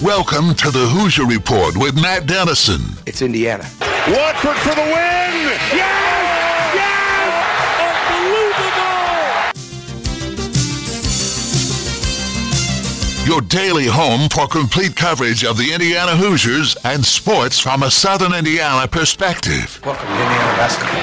Welcome to the Hoosier Report with Matt Denison. It's Indiana. Watford for the win! Yes! Yes! Unbelievable! Your daily home for complete coverage of the Indiana Hoosiers and sports from a Southern Indiana perspective. Welcome to Indiana basketball.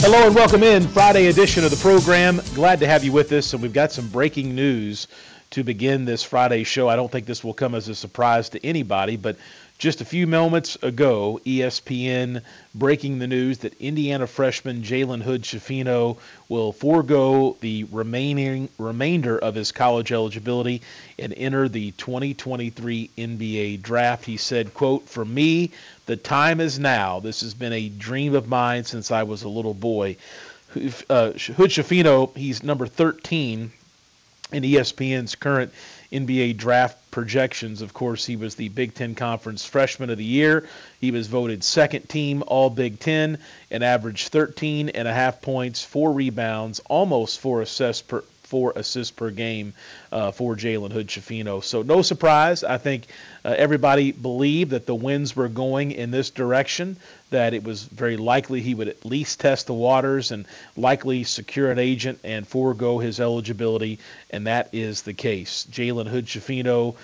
Hello and welcome in Friday edition of the program. Glad to have you with us, and we've got some breaking news to begin this Friday show. I don't think this will come as a surprise to anybody, but just a few moments ago, ESPN breaking the news that Indiana freshman Jalen Hood-Schifino will forego the remainder of his college eligibility and enter the 2023 NBA draft. He said, quote, "For me, the time is now. This has been a dream of mine since I was a little boy." Hood-Schifino, he's number 13 in ESPN's current NBA draft projections. Of course, he was the Big Ten Conference Freshman of the Year. He was voted second team All Big Ten and averaged 13 and a half points, 4 rebounds, almost 4 assists per game for Jalen Hood-Schifino. So no surprise. I think everybody believed that the winds were going in this direction, that it was very likely he would at least test the waters and likely secure an agent and forego his eligibility, and that is the case. Jalen Hood-Schifino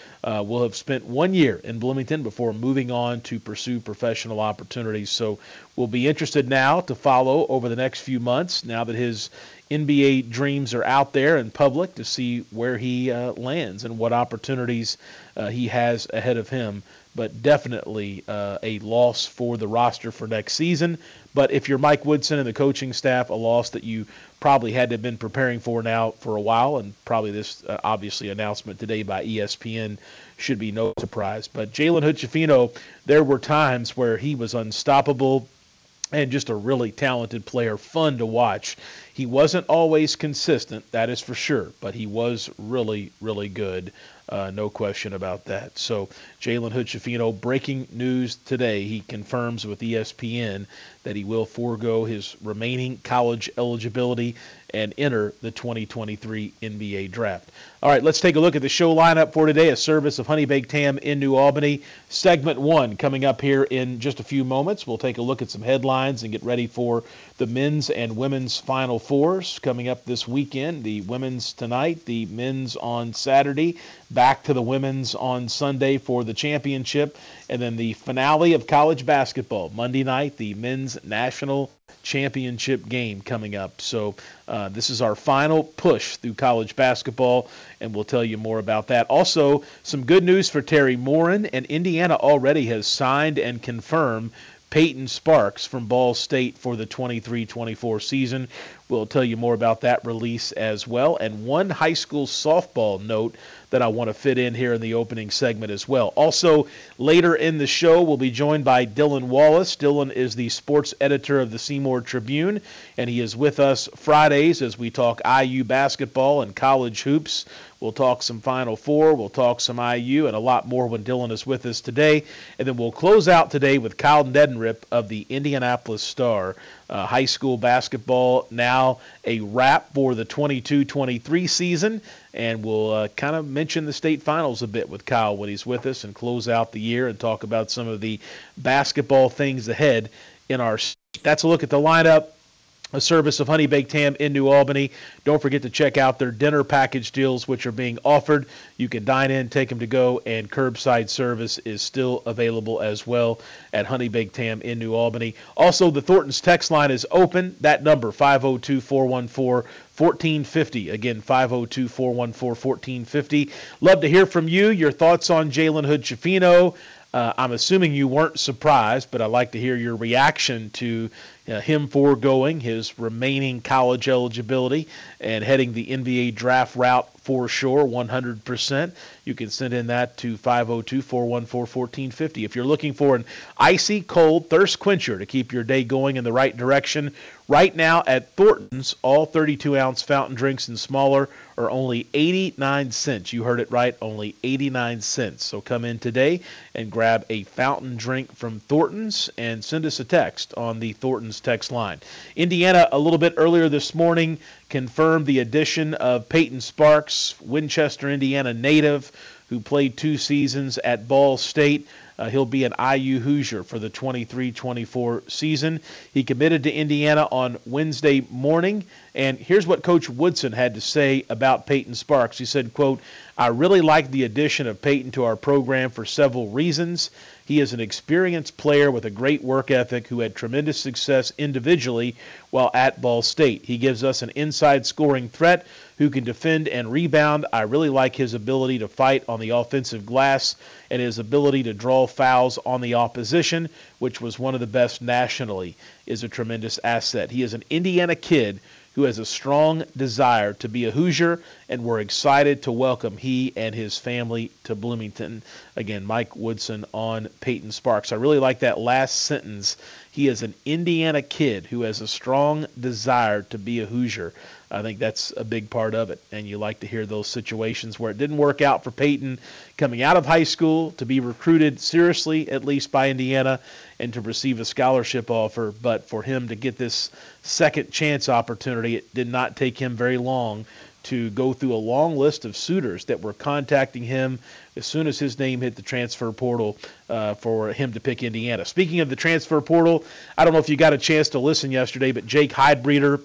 will have spent 1 year in Bloomington before moving on to pursue professional opportunities. So we'll be interested now to follow over the next few months, now that his NBA dreams are out there in public, to see where he lands and what opportunities he has ahead of him. But definitely a loss for the roster for next season. But if you're Mike Woodson and the coaching staff, a loss that you probably had to have been preparing for now for a while, and probably this, obviously, announcement today by ESPN should be no surprise. But Jalen Hood-Schifino, there were times where he was unstoppable and just a really talented player, fun to watch. He wasn't always consistent, that is for sure, but he was really, really good. No question about that. So Jalen Hood-Schifino, breaking news today. He confirms with ESPN that he will forego his remaining college eligibility and enter the 2023 NBA draft. All right, let's take a look at the show lineup for today, a service of Honeybaked Ham in New Albany. Segment 1 coming up here in just a few moments. We'll take a look at some headlines and get ready for the men's and women's Final Fours coming up this weekend. The women's tonight, the men's on Saturday, back to the women's on Sunday for the championship, and then the finale of college basketball Monday night, the men's national championship game coming up. So this is our final push through college basketball, and we'll tell you more about that. Also, some good news for Teri Moren, and Indiana already has signed and confirmed Peyton Sparks from Ball State for the 23-24 season. We'll tell you more about that release as well. And one high school softball note that I want to fit in here in the opening segment as well. Also, later in the show, we'll be joined by Dylan Wallace. Dylan is the sports editor of the Seymour Tribune, and he is with us Fridays as we talk IU basketball and college hoops. We'll talk some Final Four, we'll talk some IU, and a lot more when Dylan is with us today. And then we'll close out today with Kyle Neddenriep of the Indianapolis Star. High school basketball now a wrap for the 22-23 season, and we'll kind of mention the state finals a bit with Kyle when he's with us and close out the year and talk about some of the basketball things ahead in our state. That's a look at the lineup. A service of Honeybaked Ham in New Albany. Don't forget to check out their dinner package deals, which are being offered. You can dine in, take them to go, and curbside service is still available as well at Honeybaked Ham in New Albany. Also, the Thornton's text line is open. That number, 502-414-1450. Again, 502-414-1450. Love to hear from you, your thoughts on Jalen Hood-Schifino. I'm assuming you weren't surprised, but I'd like to hear your reaction to him foregoing his remaining college eligibility and heading the NBA draft route for sure, 100%. You can send in that to 502-414-1450. If you're looking for an icy cold thirst quencher to keep your day going in the right direction, right now at Thornton's, all 32-ounce fountain drinks and smaller are only 89 cents. You heard it right, only 89 cents. So come in today and grab a fountain drink from Thornton's and send us a text on the Thornton's text line. Indiana, a little bit earlier this morning, confirmed the addition of Peyton Sparks, Winchester, Indiana native, who played 2 seasons at Ball State. He'll be an IU Hoosier for the 23-24 season. He committed to Indiana on Wednesday morning, and here's what Coach Woodson had to say about Peyton Sparks. He said, quote, "I really like the addition of Peyton to our program for several reasons. He is an experienced player with a great work ethic who had tremendous success individually while at Ball State. He gives us an inside scoring threat who can defend and rebound. I really like his ability to fight on the offensive glass and his ability to draw fouls on the opposition, which was one of the best nationally, is a tremendous asset. He is an Indiana kid who has a strong desire to be a Hoosier, and we're excited to welcome he and his family to Bloomington." Again, Mike Woodson on Peyton Sparks. I really like that last sentence. He is an Indiana kid who has a strong desire to be a Hoosier. I think that's a big part of it, and you like to hear those situations where it didn't work out for Peyton coming out of high school to be recruited seriously, at least by Indiana, and to receive a scholarship offer. But for him to get this second chance opportunity, it did not take him very long to go through a long list of suitors that were contacting him as soon as his name hit the transfer portal for him to pick Indiana. Speaking of the transfer portal, I don't know if you got a chance to listen yesterday, but Jake Heidbreder,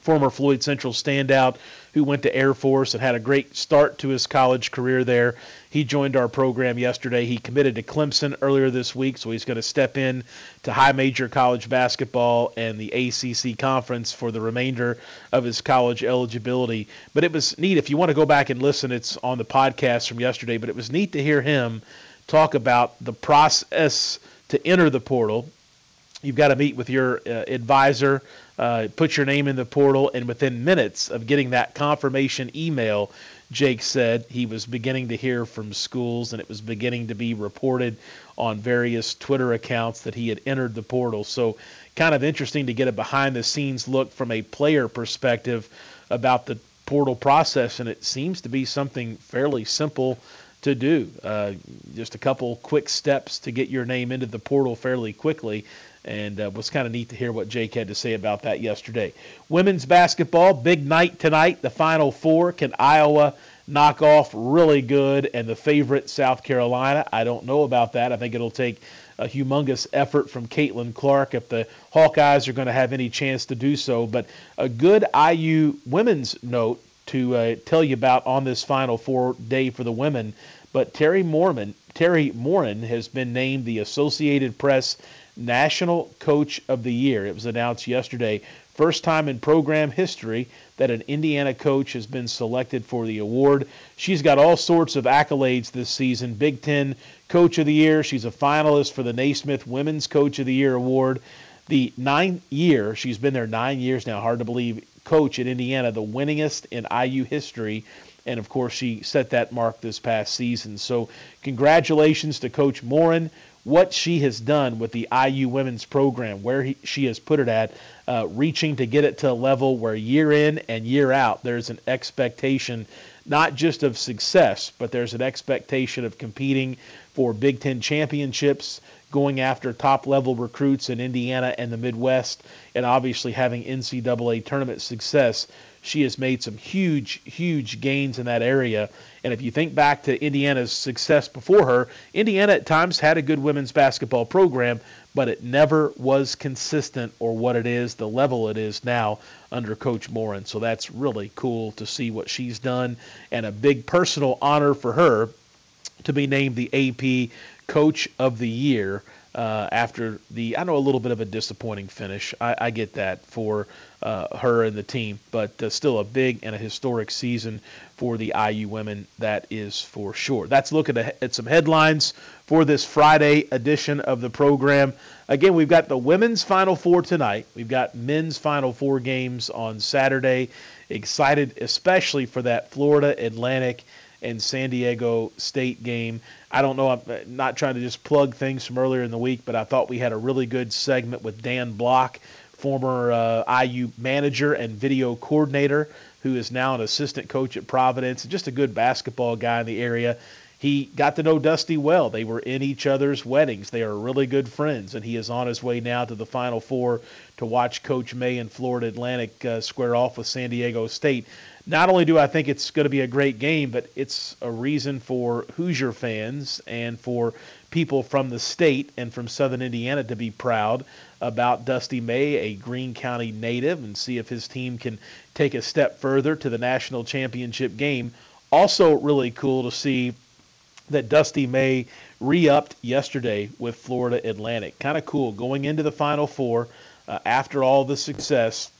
former Floyd Central standout who went to Air Force and had a great start to his college career there. He joined our program yesterday. He committed to Clemson earlier this week, so he's going to step in to high major college basketball and the ACC conference for the remainder of his college eligibility. But it was neat. If you want to go back and listen, it's on the podcast from yesterday, but it was neat to hear him talk about the process to enter the portal. You've got to meet with your advisor, put your name in the portal, and within minutes of getting that confirmation email, Jake said he was beginning to hear from schools, and it was beginning to be reported on various Twitter accounts that he had entered the portal. So kind of interesting to get a behind-the-scenes look from a player perspective about the portal process, and it seems to be something fairly simple to do. Just a couple quick steps to get your name into the portal fairly quickly. And it was kind of neat to hear what Jake had to say about that yesterday. Women's basketball, big night tonight. The Final Four. Can Iowa knock off really good and the favorite South Carolina? I don't know about that. I think it'll take a humongous effort from Caitlin Clark if the Hawkeyes are going to have any chance to do so. But a good IU women's note to tell you about on this Final Four day for the women. But Teri Moren has been named the Associated Press National Coach of the Year. It was announced yesterday. First time in program history that an Indiana coach has been selected for the award. She's got all sorts of accolades this season. Big Ten Coach of the Year. She's a finalist for the Naismith Women's Coach of the Year award. The 9th year, she's been there 9 years now, hard to believe, coach at Indiana, the winningest in IU history. And, of course, she set that mark this past season. So congratulations to Coach Moren. What she has done with the IU women's program, where she has put it at, reaching to get it to a level where year in and year out there's an expectation not just of success, but there's an expectation of competing for Big Ten championships, going after top-level recruits in Indiana and the Midwest, and obviously having NCAA tournament success. She has made some huge, huge gains in that area. And if you think back to Indiana's success before her, Indiana at times had a good women's basketball program, but it never was consistent or what it is, the level it is now under Coach Moren. So that's really cool to see what she's done, and a big personal honor for her to be named the AP Coach of the Year after the, I know, a little bit of a disappointing finish. I get that for her and the team, but still a big and a historic season for the IU women, that is for sure. That's a look at some headlines for this Friday edition of the program. Again, we've got the women's Final Four tonight. We've got men's Final Four games on Saturday. Excited especially for that Florida Atlantic and San Diego State game. I don't know, I'm not trying to just plug things from earlier in the week, but I thought we had a really good segment with Dan Block, former IU manager and video coordinator, who is now an assistant coach at Providence, just a good basketball guy in the area. He got to know Dusty well. They were in each other's weddings. They are really good friends, and he is on his way now to the Final Four to watch Coach May and Florida Atlantic square off with San Diego State. Not only do I think it's going to be a great game, but it's a reason for Hoosier fans and for people from the state and from Southern Indiana to be proud about Dusty May, a Greene County native, and see if his team can take a step further to the national championship game. Also really cool to see that Dusty May re-upped yesterday with Florida Atlantic. Kind of cool. Going into the Final Four, after all the success,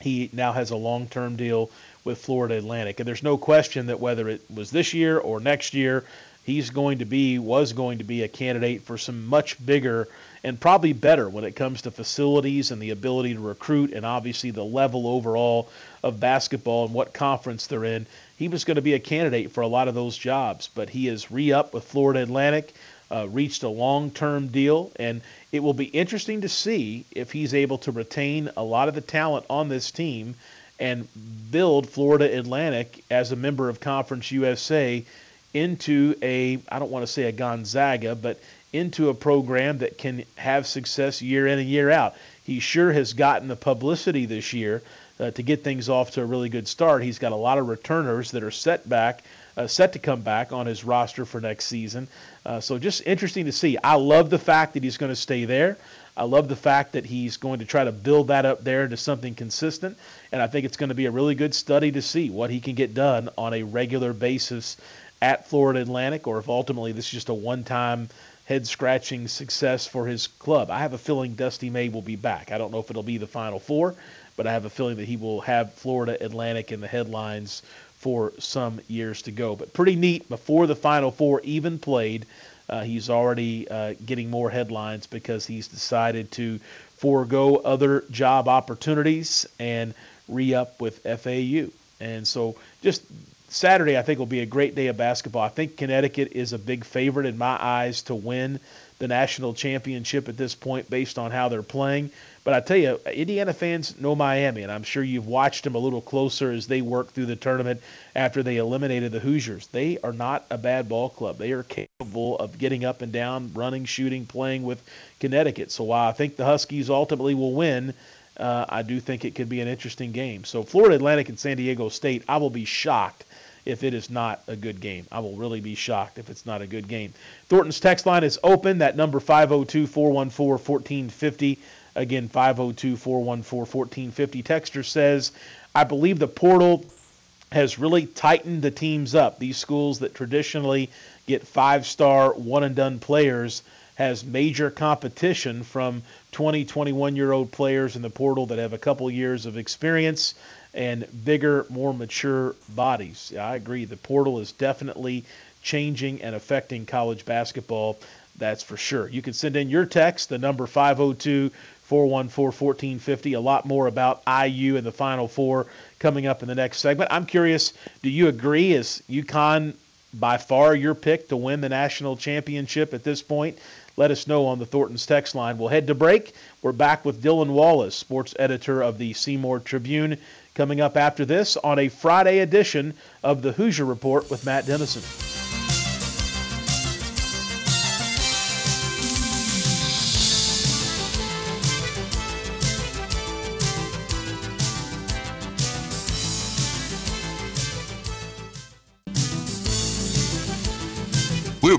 he now has a long-term deal with Florida Atlantic. And there's no question that whether it was this year or next year, he was going to be a candidate for some much bigger and probably better when it comes to facilities and the ability to recruit and obviously the level overall of basketball and what conference they're in. He was going to be a candidate for a lot of those jobs, but he is re-up with Florida Atlantic, reached a long-term deal, and it will be interesting to see if he's able to retain a lot of the talent on this team and build Florida Atlantic as a member of Conference USA into a, I don't want to say a Gonzaga, but into a program that can have success year in and year out. He sure has gotten the publicity this year to get things off to a really good start. He's got a lot of returners that are set to come back on his roster for next season. So just interesting to see. I love the fact that he's going to stay there. I love the fact that he's going to try to build that up there into something consistent, and I think it's going to be a really good study to see what he can get done on a regular basis at Florida Atlantic, or if ultimately this is just a one-time head-scratching success for his club. I have a feeling Dusty May will be back. I don't know if it'll be the Final Four, but I have a feeling that he will have Florida Atlantic in the headlines for some years to go. But pretty neat, before the Final Four even played, he's already getting more headlines because he's decided to forego other job opportunities and re-up with FAU. And so just Saturday, I think, will be a great day of basketball. I think Connecticut is a big favorite in my eyes to win the national championship at this point based on how they're playing. But I tell you, Indiana fans know Miami, and I'm sure you've watched them a little closer as they work through the tournament after they eliminated the Hoosiers. They are not a bad ball club. They are capable of getting up and down, running, shooting, playing with Connecticut. So while I think the Huskies ultimately will win, I do think it could be an interesting game. So Florida Atlantic and San Diego State, I will be shocked if it is not a good game. I will really be shocked if it's not a good game. Thornton's text line is open. That number, 502-414-1450. Again, 502-414-1450. Texter says, I believe the portal has really tightened the teams up. These schools that traditionally get five-star, one-and-done players has major competition from 20, 21-year-old players in the portal that have a couple years of experience and bigger, more mature bodies. I agree. The portal is definitely changing and affecting college basketball. That's for sure. You can send in your text, the number 502-414-1450. A lot more about IU and the Final Four coming up in the next segment. I'm curious, do you agree? Is UConn by far your pick to win the national championship at this point? Let us know on the Thornton's text line. We'll head to break. We're back with Dylan Wallace, sports editor of the Seymour Tribune, coming up after this on a Friday edition of the Hoosier Report with Matt Denison. We're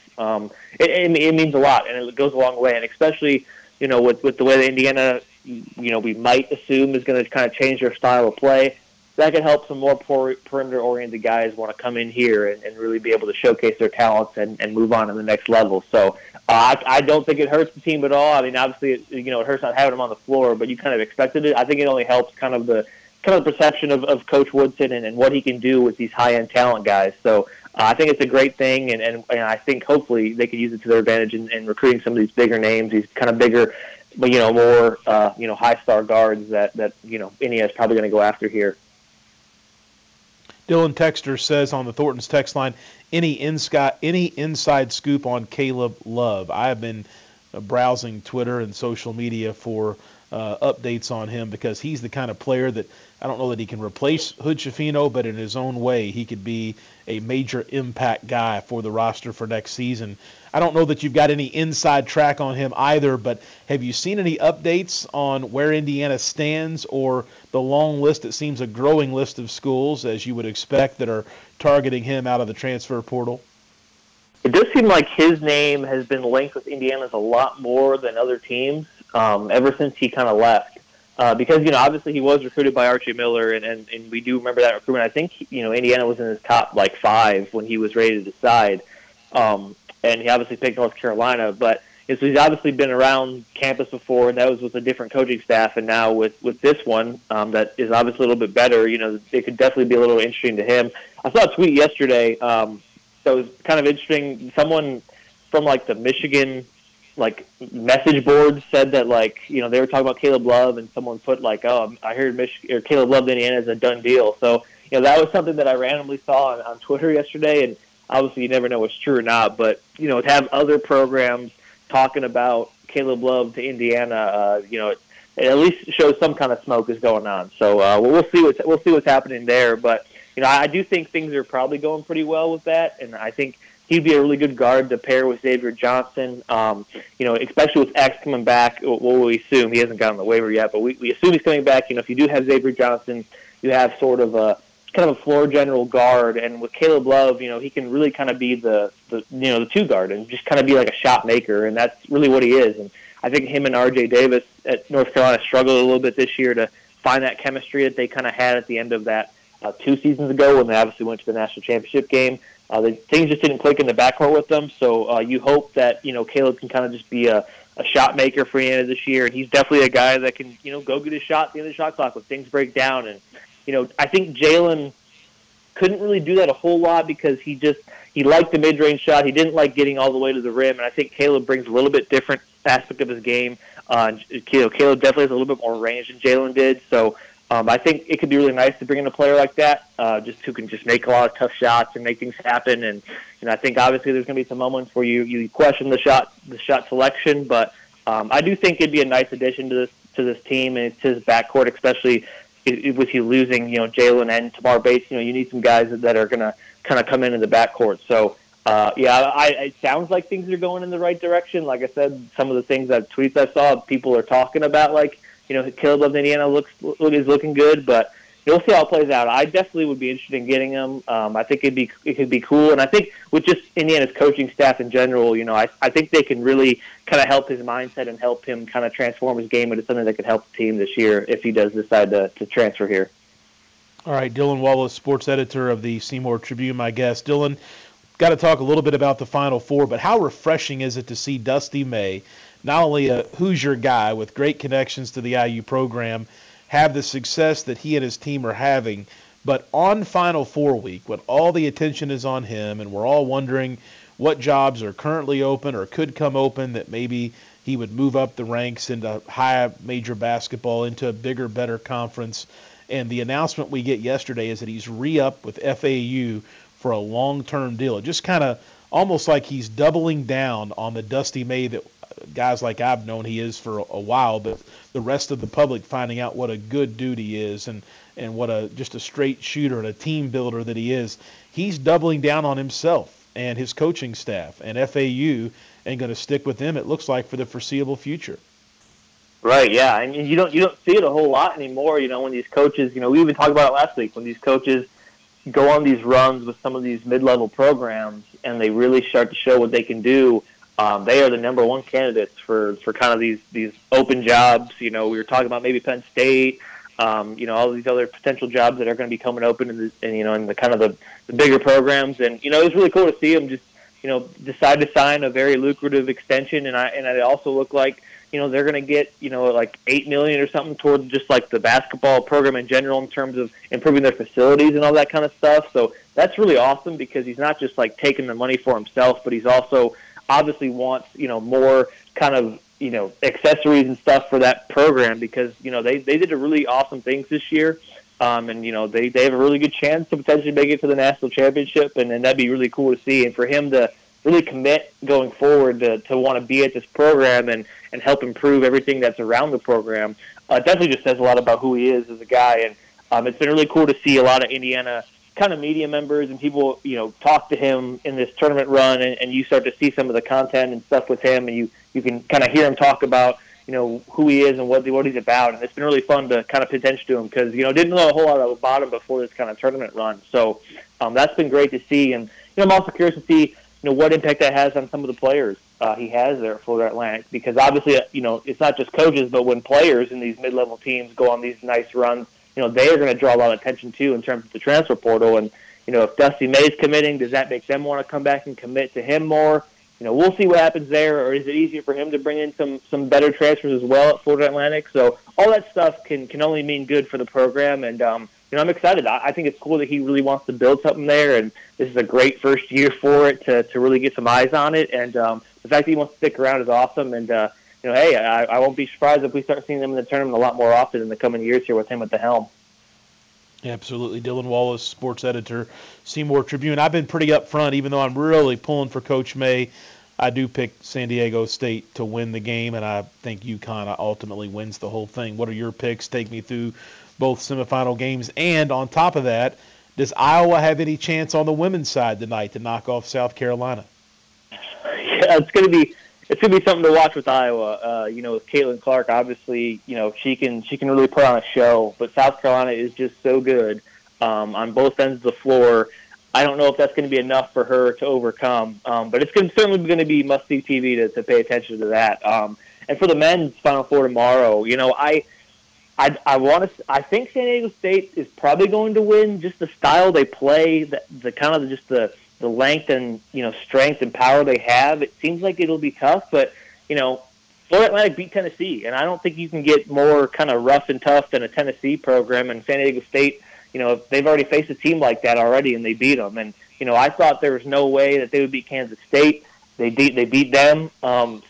It means a lot, and it goes a long way. And especially, you know, with the way that Indiana, you know, we might assume is going to kind of change their style of play, that could help some more perimeter-oriented guys want to come in here and really be able to showcase their talents and move on to the next level. So I don't think it hurts the team at all. I mean, obviously, it hurts not having them on the floor, but you kind of expected it. I think it only helps kind of the perception of Coach Woodson and what he can do with these high-end talent guys. So I think it's a great thing, and I think hopefully they can use it to their advantage in recruiting some of these bigger names, these kind of bigger, you know, more, you know, high-star guards that you know, Indiana is probably going to go after here. Dylan Texter says on the Thornton's text line, any inside scoop on Caleb Love? I have been browsing Twitter and social media for updates on him, because he's the kind of player that, I don't know that he can replace Hood-Schifino, but in his own way, he could be a major impact guy for the roster for next season. I don't know that you've got any inside track on him either, but have you seen any updates on where Indiana stands, or the long list, it seems a growing list of schools, as you would expect, that are targeting him out of the transfer portal? It does seem like his name has been linked with Indiana's a lot more than other teams ever since he kind of left. Because, you know, obviously he was recruited by Archie Miller, and we do remember that recruitment. I think, you know, Indiana was in his top, 5 when he was ready to decide. And he obviously picked North Carolina. But so he's obviously been around campus before, and that was with a different coaching staff. And now with this one that is obviously a little bit better, you know, it could definitely be a little interesting to him. I saw a tweet yesterday that was kind of interesting. Someone from, the Michigan message board said that, you know, they were talking about Caleb Love, and someone put, oh, I heard Caleb Love to Indiana is a done deal. So, you know, that was something that I randomly saw on Twitter yesterday, and obviously you never know what's true or not, but, you know, to have other programs talking about Caleb Love to Indiana, you know, it at least shows some kind of smoke is going on. So we'll see what's happening there. But, you know, I do think things are probably going pretty well with that, and I think he'd be a really good guard to pair with Xavier Johnson, you know, especially with X coming back. What we assume, he hasn't gotten the waiver yet, but we assume he's coming back. You know, if you do have Xavier Johnson, you have sort of a kind of a floor general guard, and with Caleb Love, you know, he can really kind of be the 2 guard and just kind of be like a shot maker, and that's really what he is. And I think him and R.J. Davis at North Carolina struggled a little bit this year to find that chemistry that they kind of had at the end of that 2 seasons ago, when they obviously went to the national championship game. Things just didn't click in the backcourt with them, so you hope that, you know, Caleb can kind of just be a shot maker for Indiana this year, and he's definitely a guy that can, you know, go get his shot at the end of the shot clock when things break down. And, you know, I think Jalen couldn't really do that a whole lot because he liked the mid-range shot. He didn't like getting all the way to the rim, and I think Caleb brings a little bit different aspect of his game. Caleb definitely has a little bit more range than Jalen did, so I think it could be really nice to bring in a player like that, just who can just make a lot of tough shots and make things happen. And you know, I think obviously there's going to be some moments where you question the shot selection, but I do think it'd be a nice addition to this team and to this backcourt, especially with you losing, you know, Jalen and Tamar Bates. You know, you need some guys that are going to kind of come into the backcourt. So, it sounds like things are going in the right direction. Like I said, some of the things that tweets I saw, people are talking about, like, you know, Caleb Love in Indiana is looking good, but we'll see how it plays out. I definitely would be interested in getting him. I think it could be cool, and I think with just Indiana's coaching staff in general, you know, I think they can really kind of help his mindset and help him kind of transform his game into something that could help the team this year if he does decide to transfer here. All right, Dylan Wallace, sports editor of the Seymour Tribune, my guest. Dylan, got to talk a little bit about the Final Four, but how refreshing is it to see Dusty May, not only a Hoosier guy with great connections to the IU program, have the success that he and his team are having, but on Final Four week, when all the attention is on him and we're all wondering what jobs are currently open or could come open that maybe he would move up the ranks into high major basketball, into a bigger, better conference. And the announcement we get yesterday is that he's re-upped with FAU for a long-term deal. It just kind of almost like he's doubling down on the Dusty May that guys like I've known he is for a while, but the rest of the public finding out what a good dude he is and what just a straight shooter and a team builder that he is. He's doubling down on himself and his coaching staff and FAU and going to stick with them, it looks like, for the foreseeable future. Right, yeah. I mean, you don't see it a whole lot anymore, you know, when these coaches, you know, we even talked about it last week, when these coaches go on these runs with some of these mid-level programs and they really start to show what they can do. They are the number one candidates for kind of these open jobs. You know, we were talking about maybe Penn State, you know, all these other potential jobs that are going to be coming open in the bigger programs. And, you know, it was really cool to see them just, you know, decide to sign a very lucrative extension. And it also looked like, you know, they're going to get, you know, like $8 million or something towards just like the basketball program in general in terms of improving their facilities and all that kind of stuff. So that's really awesome because he's not just like taking the money for himself, but he's also obviously wants, you know, more kind of, you know, accessories and stuff for that program because, you know, they did a really awesome things this year. And, you know, they have a really good chance to potentially make it to the national championship, and that'd be really cool to see. And for him to really commit going forward to want to be at this program and help improve everything that's around the program, definitely just says a lot about who he is as a guy. And it's been really cool to see a lot of Indiana kind of media members and people, you know, talk to him in this tournament run, and you start to see some of the content and stuff with him, and you can kind of hear him talk about, you know, who he is and what he's about. And it's been really fun to kind of pay attention to him because, you know, didn't know a whole lot about him before this kind of tournament run. So that's been great to see. And, you know, I'm also curious to see, you know, what impact that has on some of the players he has there at Florida Atlantic, because obviously, you know, it's not just coaches, but when players in these mid-level teams go on these nice runs, you know, they are going to draw a lot of attention too in terms of the transfer portal. And, you know, if Dusty May's committing, does that make them want to come back and commit to him more? You know, we'll see what happens there. Or is it easier for him to bring in some better transfers as well at Florida Atlantic? So all that stuff can only mean good for the program. And, you know, I'm excited. I think it's cool that he really wants to build something there. And this is a great first year for it to really get some eyes on it. And the fact that he wants to stick around is awesome. And, you know, hey, I won't be surprised if we start seeing them in the tournament a lot more often in the coming years here with him at the helm. Absolutely. Dylan Wallace, sports editor, Seymour Tribune. I've been pretty upfront, even though I'm really pulling for Coach May. I do pick San Diego State to win the game, and I think UConn ultimately wins the whole thing. What are your picks? Take me through both semifinal games. And on top of that, does Iowa have any chance on the women's side tonight to knock off South Carolina? Yeah, it's going to be something to watch with Iowa. You know, with Caitlin Clark, obviously, you know, she can really put on a show, but South Carolina is just so good on both ends of the floor. I don't know if that's going to be enough for her to overcome, but it's certainly going to be must-see TV to pay attention to that. And for the men's Final Four tomorrow, you know, I think San Diego State is probably going to win. Just the style they play, the length and, you know, strength and power they have, it seems like it'll be tough. But, you know, Florida Atlantic beat Tennessee, and I don't think you can get more kind of rough and tough than a Tennessee program. And San Diego State, you know, they've already faced a team like that already, and they beat them. And, you know, I thought there was no way that they would beat Kansas State. They beat them.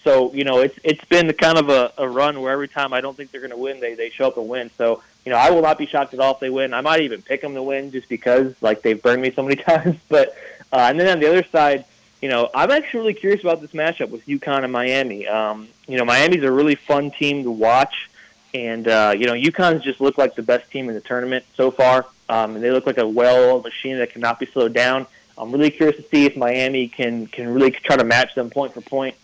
So, you know, it's been kind of a run where every time I don't think they're going to win, they show up and win. So, you know, I will not be shocked at all if they win. I might even pick them to win just because, like, they've burned me so many times. But and then on the other side, you know, I'm actually really curious about this matchup with UConn and Miami. You know, Miami's a really fun team to watch. And, you know, UConn's just looked like the best team in the tournament so far. And they look like a well-oiled machine that cannot be slowed down. I'm really curious to see if Miami can really try to match them point for point,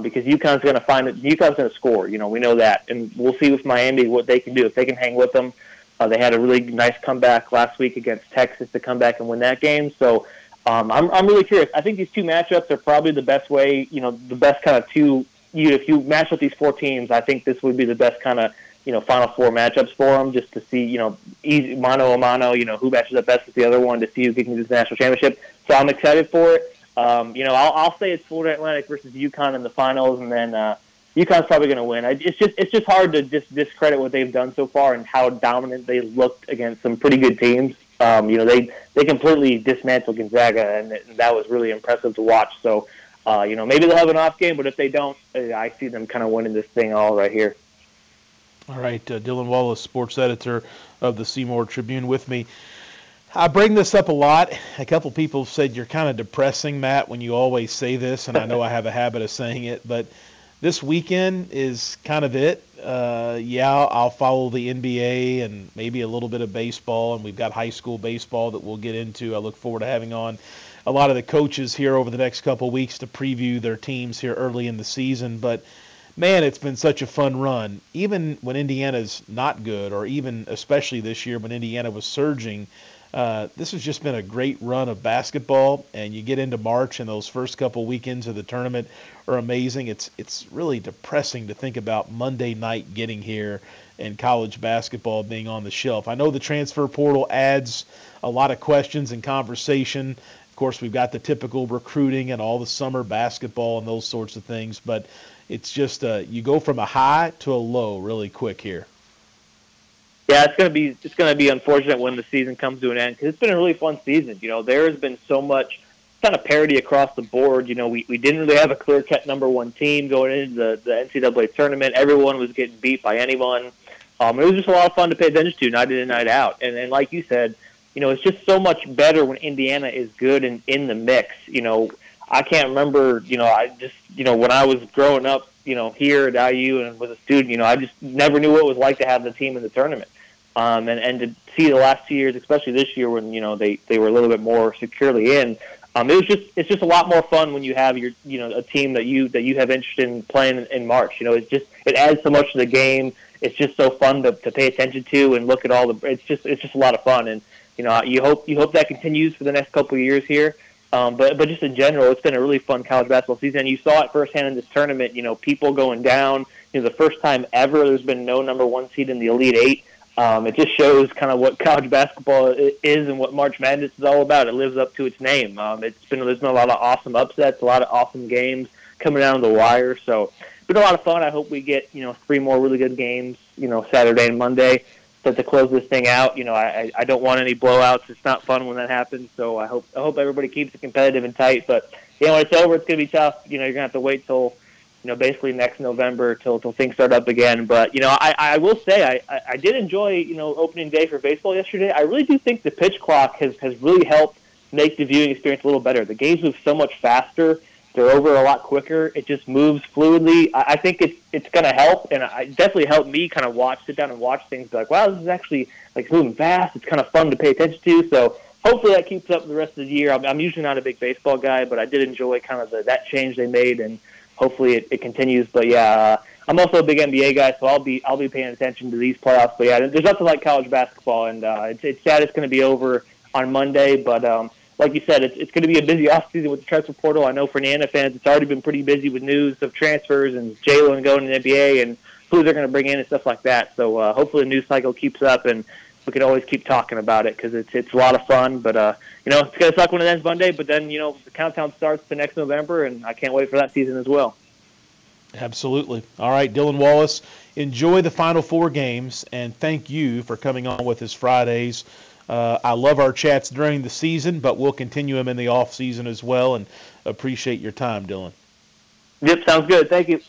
because UConn's going to score. You know, we know that. And we'll see with Miami what they can do, if they can hang with them. They had a really nice comeback last week against Texas to come back and win that game. So I'm really curious. I think these two matchups are probably the best way, you know, the best kind of two. If you match up these four teams, I think this would be the best kind of, you know, Final Four matchups for them, just to see, you know, easy, mano a mano, you know, who matches up best with the other one to see who can do the national championship. So I'm excited for it. You know, I'll say it's Florida Atlantic versus UConn in the finals, and then UConn's probably going to win. It's just hard to just discredit what they've done so far and how dominant they looked against some pretty good teams. You know, they completely dismantled Gonzaga, and that was really impressive to watch. So, you know, maybe they'll have an off game, but if they don't, I see them kind of winning this thing all right here. All right, Dylan Wallace, sports editor of the Seymour Tribune, with me. I bring this up a lot. A couple people said you're kind of depressing, Matt, when you always say this, and I know I have a habit of saying it, but this weekend is kind of it. Yeah, I'll follow the NBA and maybe a little bit of baseball, and we've got high school baseball that we'll get into. I look forward to having on a lot of the coaches here over the next couple of weeks to preview their teams here early in the season. But, man, it's been such a fun run. Even when Indiana's not good, or even especially this year when Indiana was surging, this has just been a great run of basketball. And you get into March, and those first couple weekends of the tournament are amazing. It's really depressing to think about Monday night getting here and college basketball being on the shelf. I know the transfer portal adds a lot of questions and conversation. Of course, we've got the typical recruiting and all the summer basketball and those sorts of things, but it's just you go from a high to a low really quick here. Yeah, it's going to be unfortunate when the season comes to an end, because it's been a really fun season. You know, there has been so much kind of parity across the board. You know, we didn't really have a clear-cut number one team going into the NCAA tournament. Everyone was getting beat by anyone. It was just a lot of fun to pay attention to night in and night out. And like you said, you know, it's just so much better when Indiana is good and in the mix. You know, I can't remember, you know, when I was growing up, you know, here at IU and was a student, you know, I just never knew what it was like to have the team in the tournament. And to see the last 2 years, especially this year when, you know, they were a little bit more securely in, it's just a lot more fun when you have your, you know, a team that you have interest in playing in March. You know, it adds so much to the game. It's just so fun to pay attention to and look at all the, it's just a lot of fun. And, you know, you hope that continues for the next couple of years here. But just in general, it's been a really fun college basketball season. You saw it firsthand in this tournament, you know, people going down, you know, the first time ever there's been no number one seed in the Elite Eight. It just shows kind of what college basketball is and what March Madness is all about. It lives up to its name. There's been a lot of awesome upsets, a lot of awesome games coming down the wire. So it's been a lot of fun. I hope we get, you know, 3 more really good games, you know, Saturday and Monday. But to close this thing out, you know, I don't want any blowouts. It's not fun when that happens. So I hope everybody keeps it competitive and tight. But, you know, when it's over, it's going to be tough. You know, you're going to have to wait till, you know, basically next November till things start up again. But, you know, I will say I did enjoy, you know, opening day for baseball yesterday. I really do think the pitch clock has really helped make the viewing experience a little better. The games move so much faster. They're over a lot quicker. It just moves fluidly. I think it's going to help, and it definitely helped me kind of sit down and watch things, be like, wow, this is actually like moving fast. It's kind of fun to pay attention to. So hopefully that keeps up the rest of the year. I'm usually not a big baseball guy, but I did enjoy kind of that change they made, and hopefully it continues. But yeah, I'm also a big NBA guy, so I'll be paying attention to these playoffs. But yeah, there's nothing like college basketball, and it's sad it's going to be over on Monday. But like you said, it's going to be a busy offseason with the transfer portal. I know for Indiana fans, it's already been pretty busy with news of transfers and Jalen going to the NBA and who they're going to bring in and stuff like that. So hopefully the news cycle keeps up, and we can always keep talking about it because it's a lot of fun. But, you know, it's going to suck when it ends Monday, but then, you know, the countdown starts to next November, and I can't wait for that season as well. Absolutely. All right, Dylan Wallace, enjoy the Final Four games, and thank you for coming on with us Fridays. I love our chats during the season, but we'll continue them in the off season as well, and appreciate your time, Dylan. Yep, sounds good. Thank you.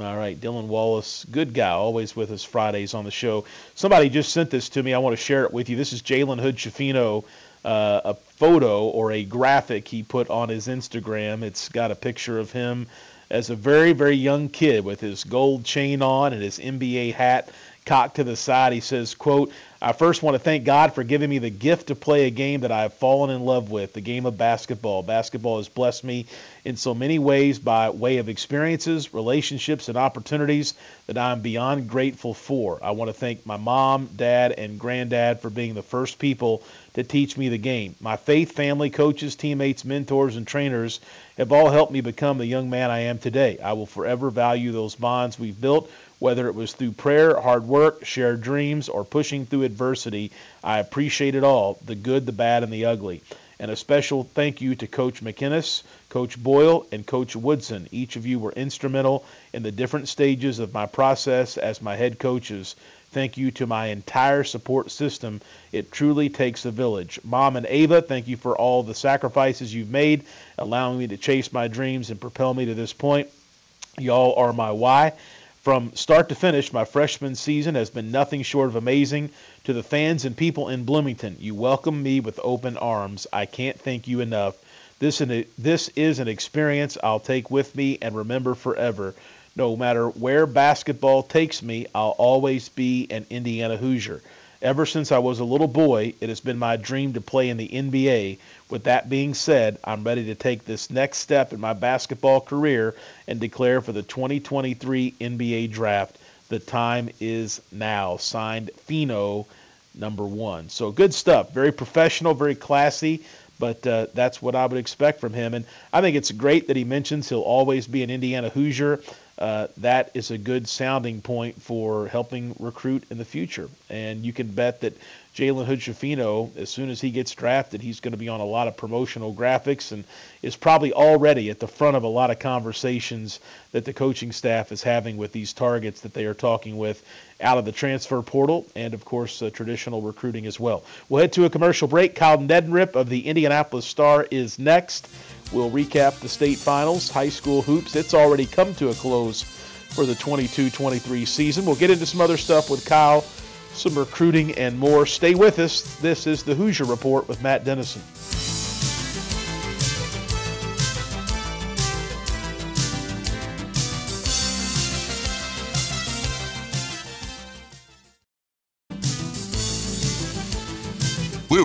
All right, Dylan Wallace, good guy, always with us Fridays on the show. Somebody just sent this to me. I want to share it with you. This is Jalen Hood-Schifino, a photo or a graphic he put on his Instagram. It's got a picture of him as a very, very young kid with his gold chain on and his NBA hat cocked to the side. He says, quote, "I first want to thank God for giving me the gift to play a game that I have fallen in love with, the game of basketball. Basketball has blessed me in so many ways by way of experiences, relationships, and opportunities that I am beyond grateful for. I want to thank my mom, dad, and granddad for being the first people to teach me the game. My faith, family, coaches, teammates, mentors, and trainers have all helped me become the young man I am today. I will forever value those bonds we've built. Whether it was through prayer, hard work, shared dreams, or pushing through adversity, I appreciate it all, the good, the bad, and the ugly. And a special thank you to Coach McInnes, Coach Boyle, and Coach Woodson. Each of you were instrumental in the different stages of my process as my head coaches. Thank you to my entire support system. It truly takes a village. Mom and Ava, thank you for all the sacrifices you've made, allowing me to chase my dreams and propel me to this point. Y'all are my why. From start to finish, my freshman season has been nothing short of amazing. To the fans and people in Bloomington, you welcomed me with open arms. I can't thank you enough. This is an experience I'll take with me and remember forever. No matter where basketball takes me, I'll always be an Indiana Hoosier. Ever since I was a little boy, it has been my dream to play in the NBA. With that being said, I'm ready to take this next step in my basketball career and declare for the 2023 NBA Draft. The time is now." Signed, Fino, number 1. So good stuff. Very professional, very classy, but that's what I would expect from him. And I think it's great that he mentions he'll always be an Indiana Hoosier. That is a good sounding point for helping recruit in the future. And you can bet that Jalen Hood-Schifino, as soon as he gets drafted, he's going to be on a lot of promotional graphics and is probably already at the front of a lot of conversations that the coaching staff is having with these targets that they are talking with out of the transfer portal and, of course, traditional recruiting as well. We'll head to a commercial break. Kyle Neddenriep of the Indianapolis Star is next. We'll recap the state finals, high school hoops. It's already come to a close for the 22-23 season. We'll get into some other stuff with Kyle, some recruiting and more. Stay with us. This is the Hoosier Report with Matt Denison. We're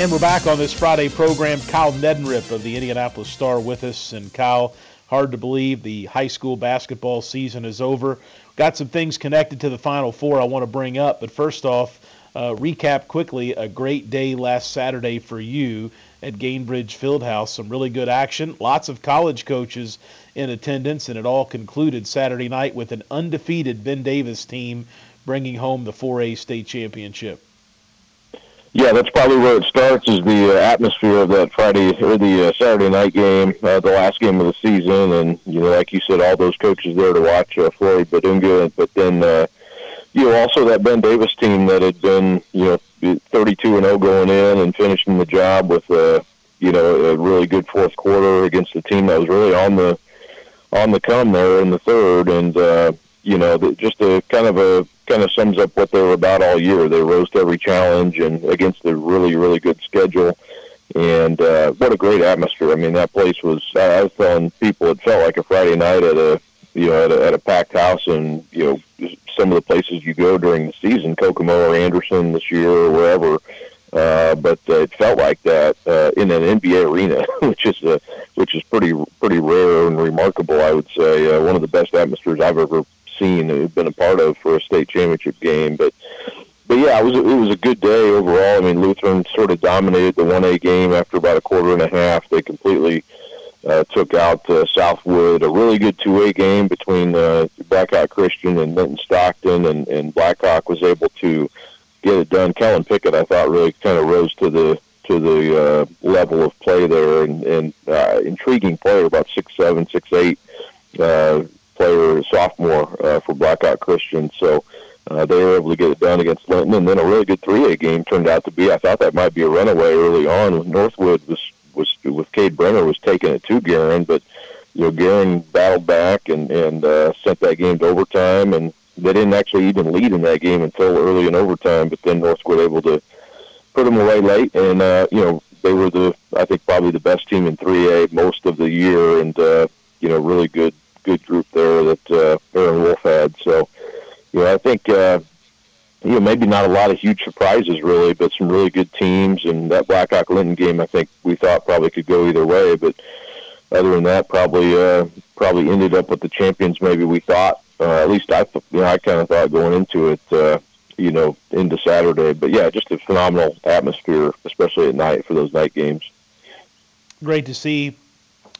And we're back on this Friday program. Kyle Neddenriep of the Indianapolis Star with us. And Kyle, hard to believe the high school basketball season is over. Got some things connected to the Final Four I want to bring up. But first off, recap quickly a great day last Saturday for you at Gainbridge Fieldhouse. Some really good action. Lots of college coaches in attendance. And it all concluded Saturday night with an undefeated Ben Davis team bringing home the 4A state championship. Yeah, that's probably where it starts, is the atmosphere of that Friday or the Saturday night game, the last game of the season. And, you know, like you said, all those coaches there to watch, Floyd Badunga, but then, you know, also that Ben Davis team that had been, you know, 32-0 going in and finishing the job with, you know, a really good fourth quarter against the team that was really on the come there in the third. And, you know, just a kind of sums up what they were about all year. They rose to every challenge and against a really, really good schedule. And what a great atmosphere. I mean, that place was, I was telling people, it felt like a Friday night at a packed house. And, you know, some of the places you go during the season, Kokomo or Anderson this year or wherever, but it felt like that in an NBA arena, which is pretty rare and remarkable, I would say. One of the best atmospheres I've ever seen and been a part of for a state championship game, but yeah, it was a good day overall. I mean, Lutheran sort of dominated the 1A game after about a quarter and a half. They completely took out Southwood. A really good two-way game between Blackhawk Christian and Minton Stockton, and Blackhawk was able to get it done. Kellen Pickett, I thought, really kind of rose to the level of play there, and intriguing player, about 6'7", 6'8", player, sophomore for Blackhawk Christian. So they were able to get it done against Linton, and then a really good 3A game turned out to be, I thought that might be a runaway early on, when Northwood was with Cade Brenner was taking it to Guerin, but you know, Guerin battled back and sent that game to overtime, and they didn't actually even lead in that game until early in overtime, but then Northwood able to put them away late, and you know, they were probably the best team in 3A most of the year, and you know, really good group there that Aaron Wolf had. So you know, I think you know, maybe not a lot of huge surprises really, but some really good teams, and that Blackhawk Linton game, I think we thought probably could go either way, but other than that, probably ended up with the champions maybe we thought. At least I kind of thought going into it. You know, into Saturday. But, yeah, just a phenomenal atmosphere, especially at night for those night games. Great to see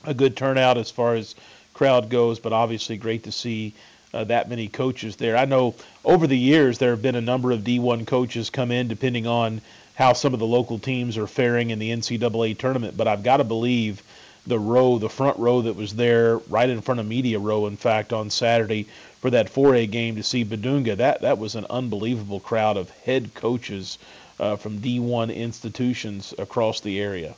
a good turnout as far as crowd goes, but obviously great to see that many coaches there. I know over the years there have been a number of D1 coaches come in depending on how some of the local teams are faring in the NCAA tournament, but I've got to believe the front row that was there right in front of media row, in fact, on Saturday for that 4A game to see Badunga. That was an unbelievable crowd of head coaches from D1 institutions across the area.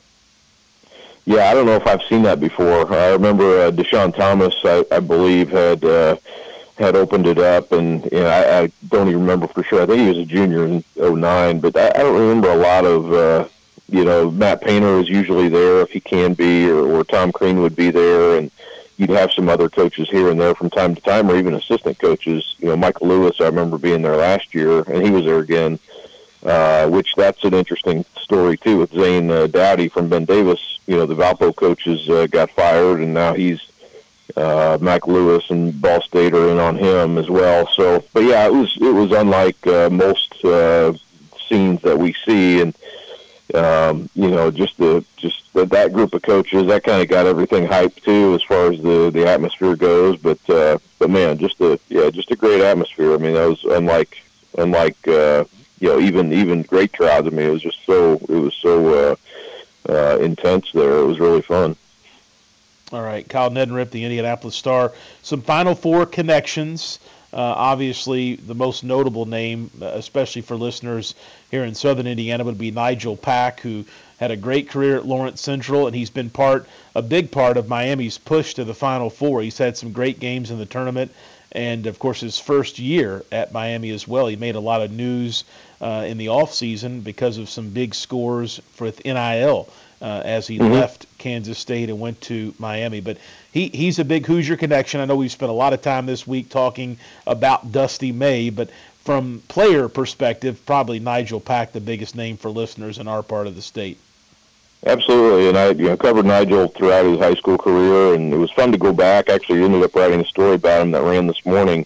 Yeah, I don't know if I've seen that before. I remember Deshaun Thomas, I believe, had opened it up, and you know, I don't even remember for sure. I think he was a junior in 2009, but I don't remember a lot of you know, Matt Painter is usually there if he can be, or Tom Crean would be there, and you'd have some other coaches here and there from time to time, or even assistant coaches. You know, Michael Lewis, I remember being there last year, and he was there again, which that's an interesting story, too, with Zane Dowdy from Ben Davis. You know, the Valpo coaches got fired, and now he's Mac Lewis and Ball State are in on him as well. So, but, yeah, it was unlike most scenes that we see, and you know, that group of coaches, that kind of got everything hyped too, as far as the atmosphere goes. But man, just a great atmosphere. I mean, that was unlike you know, even great crowds. I mean, it was so intense there. It was really fun. All right, Kyle Neddenriep, the Indianapolis Star. Some Final Four connections. Obviously, the most notable name, especially for listeners here in southern Indiana, would be Nigel Pack, who had a great career at Lawrence Central, and he's been a big part of Miami's push to the Final Four. He's had some great games in the tournament, and, of course, his first year at Miami as well. He made a lot of news in the offseason because of some big scores with NIL as he left Kansas State and went to Miami. But he's a big Hoosier connection. I know we've spent a lot of time this week talking about Dusty May, but from player perspective, probably Nigel Pack, the biggest name for listeners in our part of the state. Absolutely, and I covered Nigel throughout his high school career, and it was fun to go back. Actually, ended up writing a story about him that ran this morning,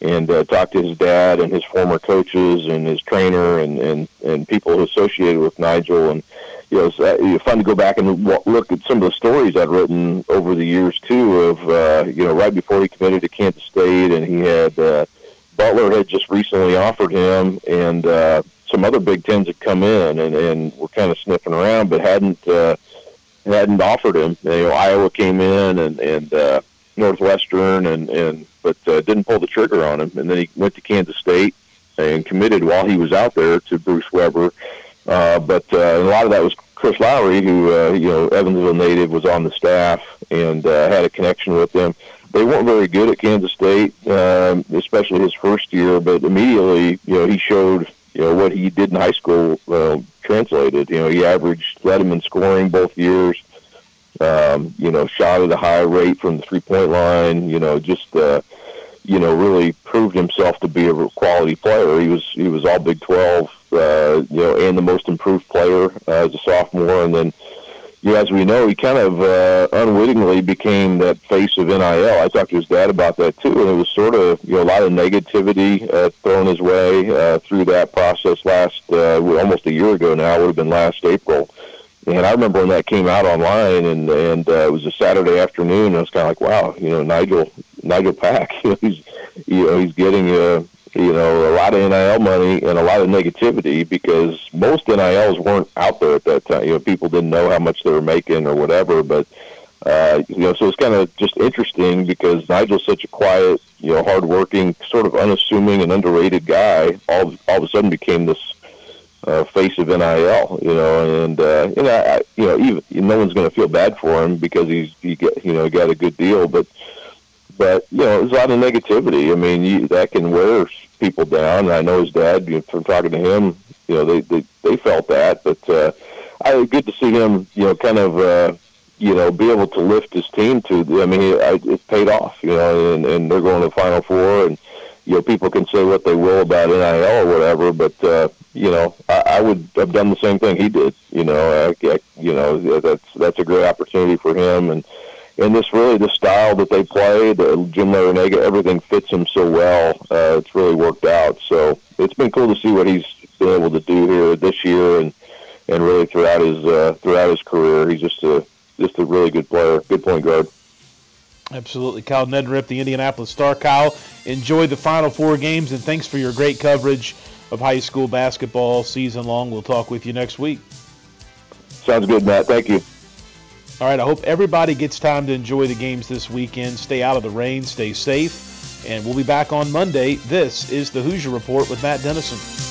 and talked to his dad and his former coaches and his trainer and people associated with Nigel, and you know, it's fun to go back and look at some of the stories I'd written over the years, too, of, you know, right before he committed to Kansas State, and he had Butler had just recently offered him, and some other Big Tens had come in and were kind of sniffing around but hadn't offered him. You know, Iowa came in and Northwestern, but didn't pull the trigger on him. And then he went to Kansas State and committed while he was out there to Bruce Weber. But a lot of that was Chris Lowry, who, you know, Evansville native, was on the staff and had a connection with them. They weren't very good at Kansas State, especially his first year, but immediately, you know, he showed, you know, what he did in high school translated. You know, he averaged Letterman scoring both years, you know, shot at a high rate from the three-point line, you know, just you know, really proved himself to be a quality player. He was all Big 12, you know, and the most improved player as a sophomore. And then, you know, as we know, he kind of unwittingly became that face of NIL. I talked to his dad about that too, and it was sort of, you know, a lot of negativity thrown his way through that process last almost a year ago now. It would have been last April. And I remember when that came out online, and it was a Saturday afternoon, and I was kind of like, wow, you know, Nigel Pack, he's getting a lot of NIL money and a lot of negativity because most NILs weren't out there at that time. You know, people didn't know how much they were making or whatever, but so it's kind of just interesting because Nigel's such a quiet, hardworking, sort of unassuming and underrated guy. All of a sudden became this face of NIL, even no one's going to feel bad for him because he got a good deal, but there's a lot of negativity. I mean, that can wear people down. I know his dad, from talking to him, they felt that, but good to see him, be able to lift his team to. I mean, it paid off, and they're going to the Final Four, and people can say what they will about NIL or whatever, but I would have done the same thing he did. That's a great opportunity for him, and this really the style that they play, Jim Larranega, everything fits him so well. It's really worked out, so it's been cool to see what he's been able to do here this year, and really throughout his career, he's just a really good player, good point guard. Absolutely. Kyle Neddenriep, the Indianapolis Star. Kyle, enjoy the Final Four games, and thanks for your great coverage of high school basketball season long. We'll talk with you next week. Sounds good, Matt. Thank you. All right, I hope everybody gets time to enjoy the games this weekend. Stay out of the rain, stay safe, and we'll be back on Monday. This is the Hoosier Report with Matt Denison.